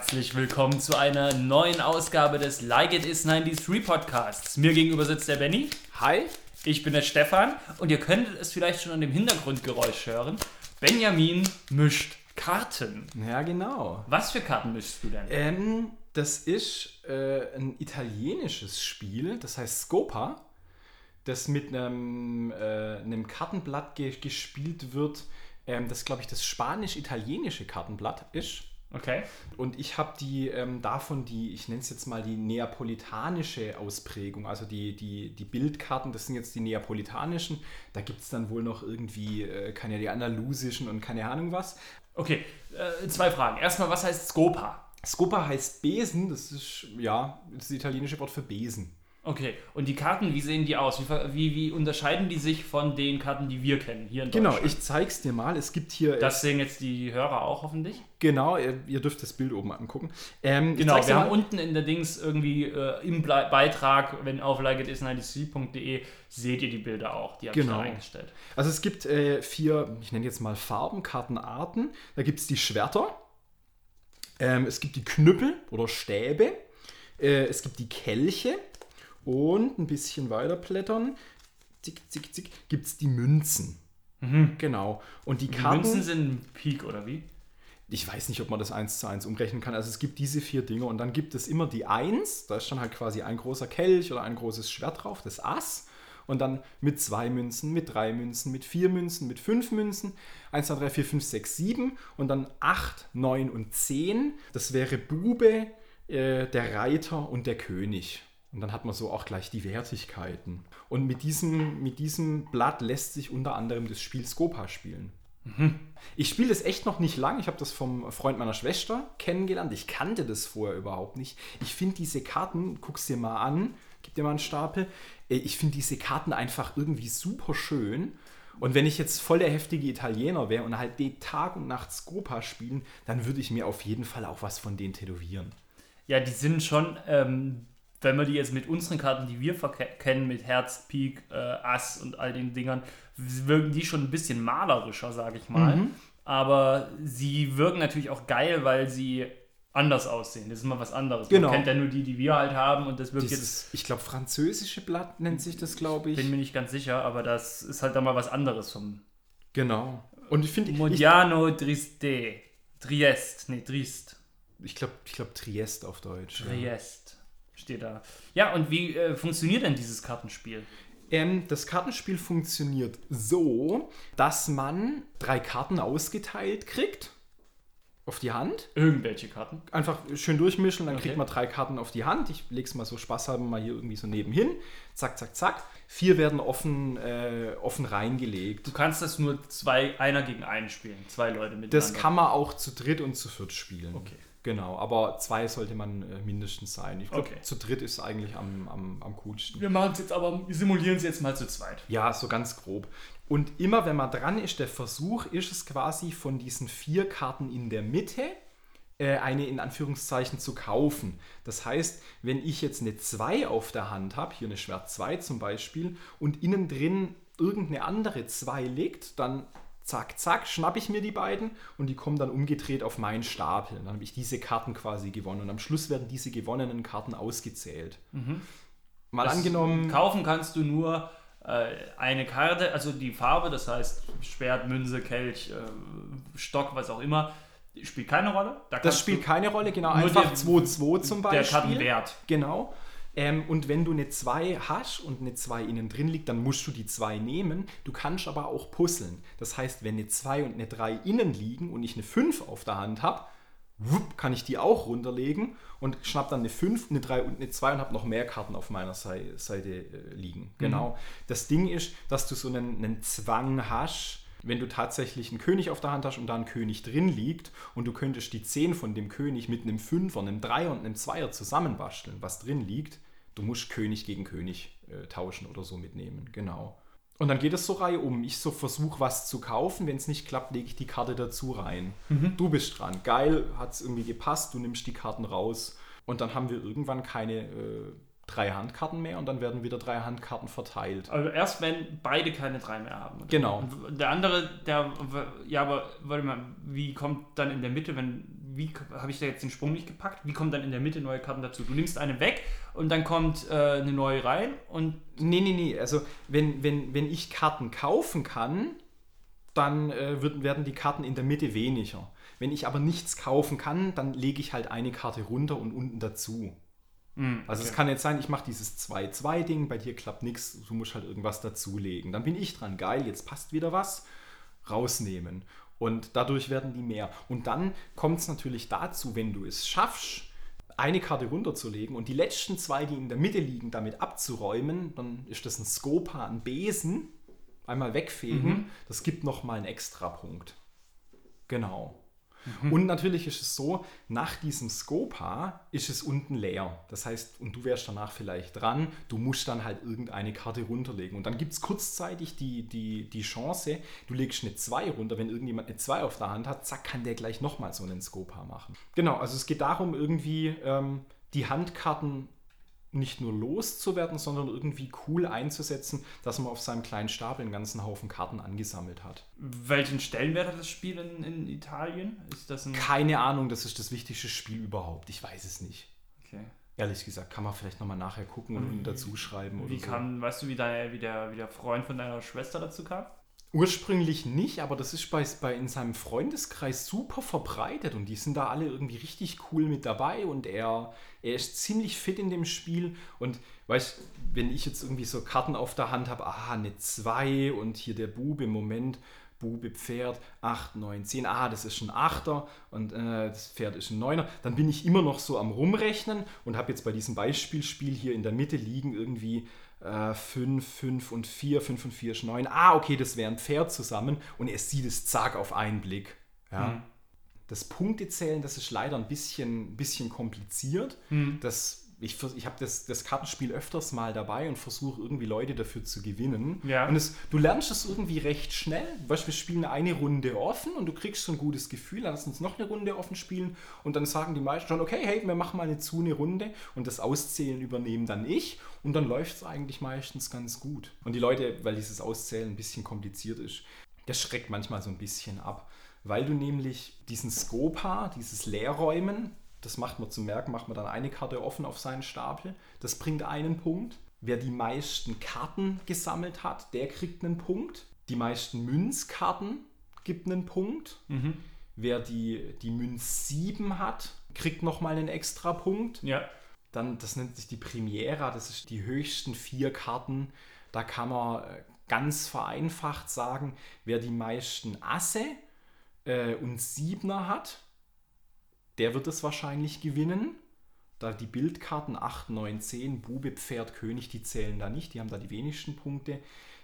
Herzlich willkommen zu einer neuen Ausgabe des Like it is '93 Podcasts. Mir gegenüber sitzt der Benni. Hi. Ich bin der Stefan und ihr könntet es vielleicht schon an dem Hintergrundgeräusch hören. Benjamin mischt Karten. Ja, genau. Was für Karten mischst du denn? Das ist ein italienisches Spiel, das heißt Scopa, das mit einem Kartenblatt gespielt wird, das, glaube ich, das spanisch-italienische Kartenblatt ist. Okay. Und ich habe ich nenne es jetzt mal die neapolitanische Ausprägung, also die Bildkarten, das sind jetzt die neapolitanischen, da gibt es dann wohl noch irgendwie, die andalusischen und keine Ahnung was. Okay, zwei Fragen. Erstmal, was heißt Scopa? Scopa heißt Besen, das ist, das italienische Wort für Besen. Okay, und die Karten, wie sehen die aus? Wie unterscheiden die sich von den Karten, die wir kennen hier in Deutschland? Genau, ich zeig's dir mal. Es gibt hier... Das sehen jetzt die Hörer auch hoffentlich? Genau, ihr dürft das Bild oben angucken. Genau, wir haben unten in der Dings irgendwie im Beitrag, wenn auf like it is '93.de, seht ihr die Bilder auch. Die habe ich da eingestellt. Also es gibt 4, ich nenne jetzt mal Farben, Kartenarten. Da gibt es die Schwerter. Es gibt die Knüppel oder Stäbe. Es gibt die Kelche. Und ein bisschen weiter blättern, zick, zick, zick, gibt es die Münzen. Mhm. Genau. Und die Karten... Die Münzen sind ein Pik, oder wie? Ich weiß nicht, ob man das 1:1 umrechnen kann. Also es gibt diese 4 Dinge und dann gibt es immer die 1. Da ist dann halt quasi ein großer Kelch oder ein großes Schwert drauf, das Ass. Und dann mit 2 Münzen, mit 3 Münzen, mit 4 Münzen, mit 5 Münzen. 1, 2, 3, 4, 5, 6, 7. Und dann 8, 9 und 10. Das wäre Bube, der Reiter und der König. Und dann hat man so auch gleich die Wertigkeiten. Und mit diesem Blatt lässt sich unter anderem das Spiel Scopa spielen. Mhm. Ich spiele das echt noch nicht lang. Ich habe das vom Freund meiner Schwester kennengelernt. Ich kannte das vorher überhaupt nicht. Ich finde diese Karten, guck's dir mal an, gib dir mal einen Stapel. Ich finde diese Karten einfach irgendwie super schön. Und wenn ich jetzt voll der heftige Italiener wäre und halt Tag und Nacht Scopa spielen, dann würde ich mir auf jeden Fall auch was von denen tätowieren. Ja, die sind schon... wenn wir die jetzt mit unseren Karten, die wir kennen, mit Herz, Pik, Ass und all den Dingern, wirken die schon ein bisschen malerischer, sage ich mal. Mhm. Aber sie wirken natürlich auch geil, weil sie anders aussehen. Das ist mal was anderes. Genau. Man kennt ja nur die wir halt haben und das wirkt jetzt... Ich glaube, französische Blatt nennt sich das, glaube ich. Bin mir nicht ganz sicher, aber das ist halt dann mal was anderes vom... Genau. Und ich finde... Modiano, Trieste. Ich glaube Trieste auf Deutsch. Trieste. Ja. Steht da. Ja, und wie funktioniert denn dieses Kartenspiel? Das Kartenspiel funktioniert so, dass man 3 Karten ausgeteilt kriegt auf die Hand. Irgendwelche Karten? Einfach schön durchmischen, dann kriegt man 3 Karten auf die Hand. Ich leg's mal so spaßhalber mal hier irgendwie so nebenhin. Zack, zack, zack. 4 werden offen reingelegt. Du kannst das nur einer gegen einen spielen, 2 Leute miteinander. Das kann man auch zu dritt und zu viert spielen. Okay. Genau, aber 2 sollte man mindestens sein. Ich glaube, zu dritt ist eigentlich am coolsten. Wir simulieren es jetzt mal zu zweit. Ja, so ganz grob. Und immer, wenn man dran ist, der Versuch ist es quasi von diesen 4 Karten in der Mitte eine in Anführungszeichen zu kaufen. Das heißt, wenn ich jetzt eine 2 auf der Hand habe, hier eine Schwert 2 zum Beispiel, und innen drin irgendeine andere 2 liegt, dann... Zack, zack, schnappe ich mir die beiden und die kommen dann umgedreht auf meinen Stapel. Dann habe ich diese Karten quasi gewonnen und am Schluss werden diese gewonnenen Karten ausgezählt. Mhm. Mal das angenommen... Kaufen kannst du nur eine Karte, also die Farbe, das heißt Schwert, Münze, Kelch, Stock, was auch immer, spielt keine Rolle. Das spielt keine Rolle, genau. Einfach 2-2 zum Beispiel. Der Kartenwert. Genau. Und wenn du eine 2 hast und eine 2 innen drin liegt, dann musst du die 2 nehmen. Du kannst aber auch puzzeln. Das heißt, wenn eine 2 und eine 3 innen liegen und ich eine 5 auf der Hand habe, kann ich die auch runterlegen und schnapp dann eine 5, eine 3 und eine 2 und habe noch mehr Karten auf meiner Seite liegen. Genau. Mhm. Das Ding ist, dass du so einen Zwang hast, wenn du tatsächlich einen König auf der Hand hast und da ein König drin liegt und du könntest die 10 von dem König mit einem 5er, einem 3er und einem 2er zusammenbasteln, was drin liegt, du musst König gegen König tauschen oder so mitnehmen. Genau. Und dann geht es so Reihe um. Ich so versuche was zu kaufen, wenn es nicht klappt, lege ich die Karte dazu rein. Mhm. Du bist dran. Geil, hat es irgendwie gepasst, du nimmst die Karten raus und dann haben wir irgendwann keine drei Handkarten mehr und dann werden wieder drei Handkarten verteilt. Also erst wenn beide keine drei mehr haben. Oder? Genau. Und der andere, wie kommt dann in der Mitte, wie habe ich da jetzt den Sprung nicht gepackt? Wie kommen dann in der Mitte neue Karten dazu? Du nimmst eine weg und dann kommt eine neue rein und... Nee. Also wenn ich Karten kaufen kann, dann werden die Karten in der Mitte weniger. Wenn ich aber nichts kaufen kann, dann lege ich halt eine Karte runter und unten dazu. Also okay. Es kann jetzt sein, ich mache dieses 2-2-Ding, bei dir klappt nichts, du musst halt irgendwas dazulegen. Dann bin ich dran, geil, jetzt passt wieder was, rausnehmen. Und dadurch werden die mehr. Und dann kommt es natürlich dazu, wenn du es schaffst, eine Karte runterzulegen und die letzten zwei, die in der Mitte liegen, damit abzuräumen, dann ist das ein Scopa, ein Besen, einmal wegfegen, Das gibt nochmal einen Extrapunkt. Genau. Und natürlich ist es so, nach diesem Scopa ist es unten leer. Das heißt, und du wärst danach vielleicht dran, du musst dann halt irgendeine Karte runterlegen. Und dann gibt es kurzzeitig die Chance, du legst eine 2 runter, wenn irgendjemand eine 2 auf der Hand hat, zack, kann der gleich nochmal so einen Scopa machen. Genau, also es geht darum, irgendwie die Handkarten nicht nur loszuwerden, sondern irgendwie cool einzusetzen, dass man auf seinem kleinen Stapel einen ganzen Haufen Karten angesammelt hat. Welchen Stellenwert hat das Spiel in Italien? Ist das Keine Ahnung, das ist das wichtigste Spiel überhaupt. Ich weiß es nicht. Okay. Ehrlich gesagt, kann man vielleicht nochmal nachher gucken und dazu schreiben. Oder weißt du, wie der Freund von deiner Schwester dazu kam? Ursprünglich nicht, aber das ist in seinem Freundeskreis super verbreitet und die sind da alle irgendwie richtig cool mit dabei und er ist ziemlich fit in dem Spiel und weißt, wenn ich jetzt irgendwie so Karten auf der Hand habe, eine 2 und hier der Bube, Bube, Pferd, 8, 9, 10, das ist ein 8er und das Pferd ist ein 9er, dann bin ich immer noch so am Rumrechnen und habe jetzt bei diesem Beispielspiel hier in der Mitte liegen irgendwie 5 und 4 ist 9. Okay, das wäre ein Pferd zusammen und er sieht es zack auf einen Blick. Ja. Das Punktezählen, das ist leider ein bisschen kompliziert. Ich habe das Kartenspiel öfters mal dabei und versuche irgendwie Leute dafür zu gewinnen. Ja. Und du lernst es irgendwie recht schnell. Beispielsweise wir spielen eine Runde offen und du kriegst so ein gutes Gefühl, lass uns noch eine Runde offen spielen und dann sagen die meisten schon, okay, hey, wir machen mal eine Runde und das Auszählen übernehmen dann ich und dann läuft es eigentlich meistens ganz gut. Und die Leute, weil dieses Auszählen ein bisschen kompliziert ist, das schreckt manchmal so ein bisschen ab, weil du nämlich diesen Scopa, dieses Leerräumen, das macht man zum Merken, macht man dann eine Karte offen auf seinen Stapel. Das bringt einen Punkt. Wer die meisten Karten gesammelt hat, der kriegt einen Punkt. Die meisten Münzkarten gibt einen Punkt. Wer die Münz 7 hat, kriegt nochmal einen extra Punkt. Ja. Dann, das nennt sich die Primiera, das ist die höchsten 4 Karten. Da kann man ganz vereinfacht sagen, wer die meisten Asse und 7er hat, der wird es wahrscheinlich gewinnen, da die Bildkarten 8, 9, 10, Bube, Pferd, König, die zählen da nicht, die haben da die wenigsten Punkte.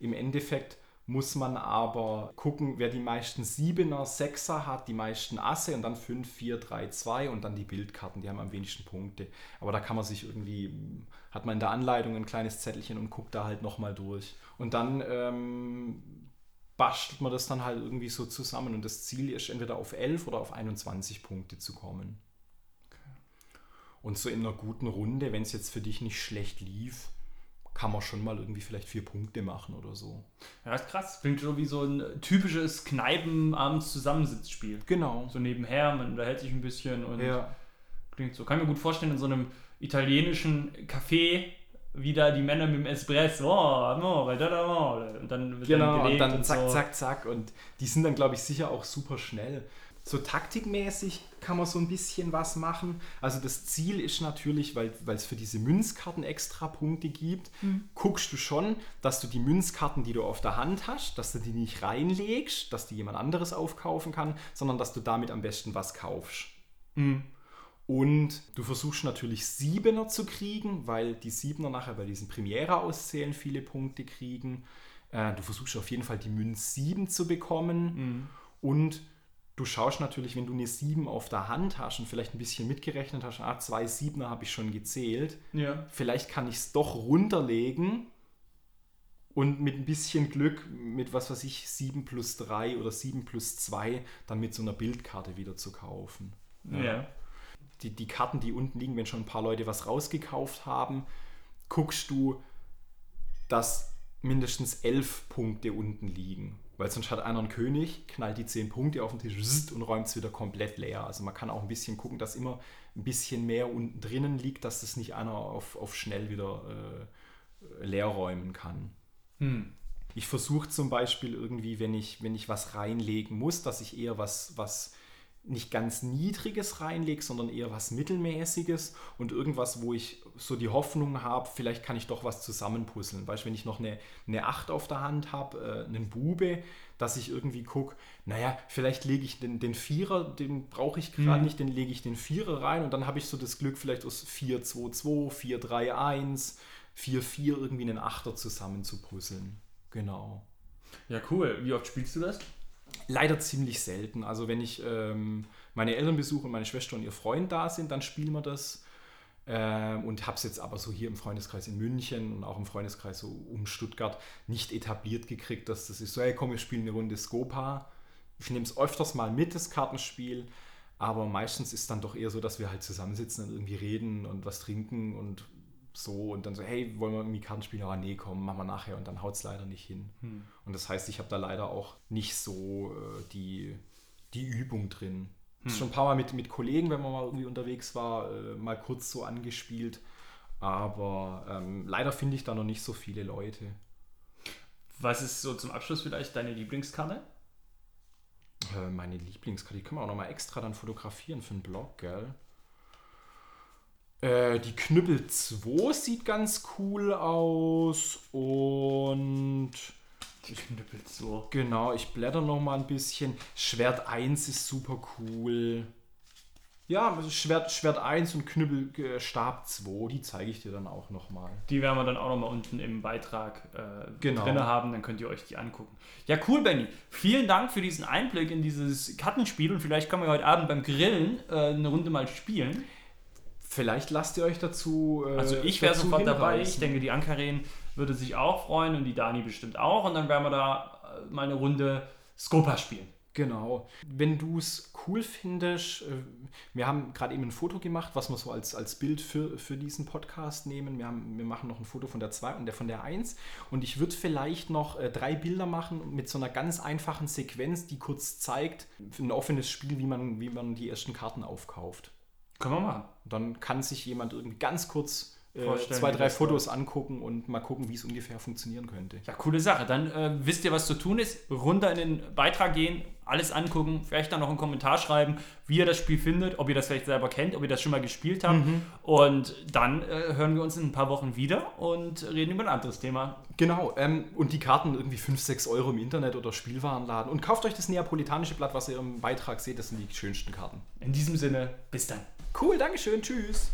Im Endeffekt muss man aber gucken, wer die meisten 7er, 6er hat, die meisten Asse und dann 5, 4, 3, 2 und dann die Bildkarten, die haben am wenigsten Punkte. Aber da kann man sich irgendwie, hat man in der Anleitung ein kleines Zettelchen und guckt da halt nochmal durch. Und dann bastelt man das dann halt irgendwie so zusammen und das Ziel ist, entweder auf 11 oder auf 21 Punkte zu kommen. Okay. Und so in einer guten Runde, wenn es jetzt für dich nicht schlecht lief, kann man schon mal irgendwie vielleicht 4 Punkte machen oder so. Ja, ist krass. Klingt so wie so ein typisches Kneipen-Abends-Zusammensitzspiel. Genau. So nebenher, man unterhält sich ein bisschen und klingt so. Kann mir gut vorstellen, in so einem italienischen Café wieder die Männer mit dem Espresso. Und dann wird dann zack, so. zack. Und die sind dann, glaube ich, sicher auch super schnell. So taktikmäßig kann man so ein bisschen was machen. Also das Ziel ist natürlich, weil es für diese Münzkarten extra Punkte gibt, guckst du schon, dass du die Münzkarten, die du auf der Hand hast, dass du die nicht reinlegst, dass die jemand anderes aufkaufen kann, sondern dass du damit am besten was kaufst. Und du versuchst natürlich 7er zu kriegen, weil die 7er nachher bei diesen Primiera-Auszählen viele Punkte kriegen. Du versuchst auf jeden Fall die Münz 7 zu bekommen. Und du schaust natürlich, wenn du eine 7 auf der Hand hast und vielleicht ein bisschen mitgerechnet hast, 2 7er habe ich schon gezählt, vielleicht kann ich es doch runterlegen und mit ein bisschen Glück, mit 7+3 oder 7+2, dann mit so einer Bildkarte wieder zu kaufen. Die Karten, die unten liegen, wenn schon ein paar Leute was rausgekauft haben, guckst du, dass mindestens 11 Punkte unten liegen. Weil sonst hat einer einen König, knallt die 10 Punkte auf den Tisch und räumt es wieder komplett leer. Also man kann auch ein bisschen gucken, dass immer ein bisschen mehr unten drinnen liegt, dass das nicht einer auf schnell wieder leer räumen kann. Ich versuche zum Beispiel irgendwie, wenn ich was reinlegen muss, dass ich eher was nicht ganz Niedriges reinlege, sondern eher was Mittelmäßiges und irgendwas, wo ich so die Hoffnung habe, vielleicht kann ich doch was zusammenpuzzeln. Weißt du, wenn ich noch eine 8 auf der Hand habe, einen Bube, dass ich irgendwie gucke, naja, vielleicht lege ich den Vierer, den brauche ich gerade nicht, den lege ich den Vierer rein und dann habe ich so das Glück, vielleicht aus 4, 2, 2, 4, 3, 1, 4, 4 irgendwie einen Achter zusammen zu puzzeln. Genau. Ja, cool. Wie oft spielst du das? Leider ziemlich selten. Also wenn ich meine Eltern besuche und meine Schwester und ihr Freund da sind, dann spielen wir das. Und habe es jetzt aber so hier im Freundeskreis in München und auch im Freundeskreis so um Stuttgart nicht etabliert gekriegt, dass das ist so, hey komm, wir spielen eine Runde Scopa. Ich nehme es öfters mal mit, das Kartenspiel. Aber meistens ist dann doch eher so, dass wir halt zusammensitzen und irgendwie reden und was trinken und so und dann so, hey, wollen wir irgendwie Kartenspiel? Ah, nee, komm, machen wir nachher und dann haut es leider nicht hin. Und das heißt, ich habe da leider auch nicht so die Übung drin. Das ist schon ein paar Mal mit Kollegen, wenn man mal irgendwie unterwegs war, mal kurz so angespielt, aber leider finde ich da noch nicht so viele Leute. Was ist so zum Abschluss vielleicht deine Lieblingskarte? Meine Lieblingskarte, die können wir auch nochmal extra dann fotografieren für einen Blog, gell? Die Knüppel 2 sieht ganz cool aus und die Knüppel 2. Genau, ich blätter noch mal ein bisschen. Schwert 1 ist super cool. Ja, also Schwert 1 und Knüppelstab 2, die zeige ich dir dann auch nochmal. Die werden wir dann auch nochmal unten im Beitrag drin haben, dann könnt ihr euch die angucken. Ja, cool, Benni. Vielen Dank für diesen Einblick in dieses Kartenspiel und vielleicht können wir heute Abend beim Grillen eine Runde mal spielen. Vielleicht lasst ihr euch dazu. Also, ich wäre sofort dabei. Ich denke, die Ankarin würde sich auch freuen und die Dani bestimmt auch. Und dann werden wir da mal eine Runde Scopa spielen. Genau. Wenn du es cool findest, wir haben gerade eben ein Foto gemacht, was wir so als Bild für diesen Podcast nehmen. Wir machen noch ein Foto von der 2 und von der 1. Und ich würde vielleicht noch 3 Bilder machen mit so einer ganz einfachen Sequenz, die kurz zeigt, ein offenes Spiel, wie man die ersten Karten aufkauft. Können wir machen. Dann kann sich jemand irgendwie ganz kurz 2, 3 Fotos angucken und mal gucken, wie es ungefähr funktionieren könnte. Ja, coole Sache. Dann wisst ihr, was zu tun ist. Runter in den Beitrag gehen, alles angucken, vielleicht dann noch einen Kommentar schreiben, wie ihr das Spiel findet, ob ihr das vielleicht selber kennt, ob ihr das schon mal gespielt habt. Und dann hören wir uns in ein paar Wochen wieder und reden über ein anderes Thema. Genau. Und die Karten irgendwie 5, 6 € im Internet oder Spielwarenladen. Und kauft euch das neapolitanische Blatt, was ihr im Beitrag seht. Das sind die schönsten Karten. In diesem Sinne, bis dann. Cool, Dankeschön, tschüss.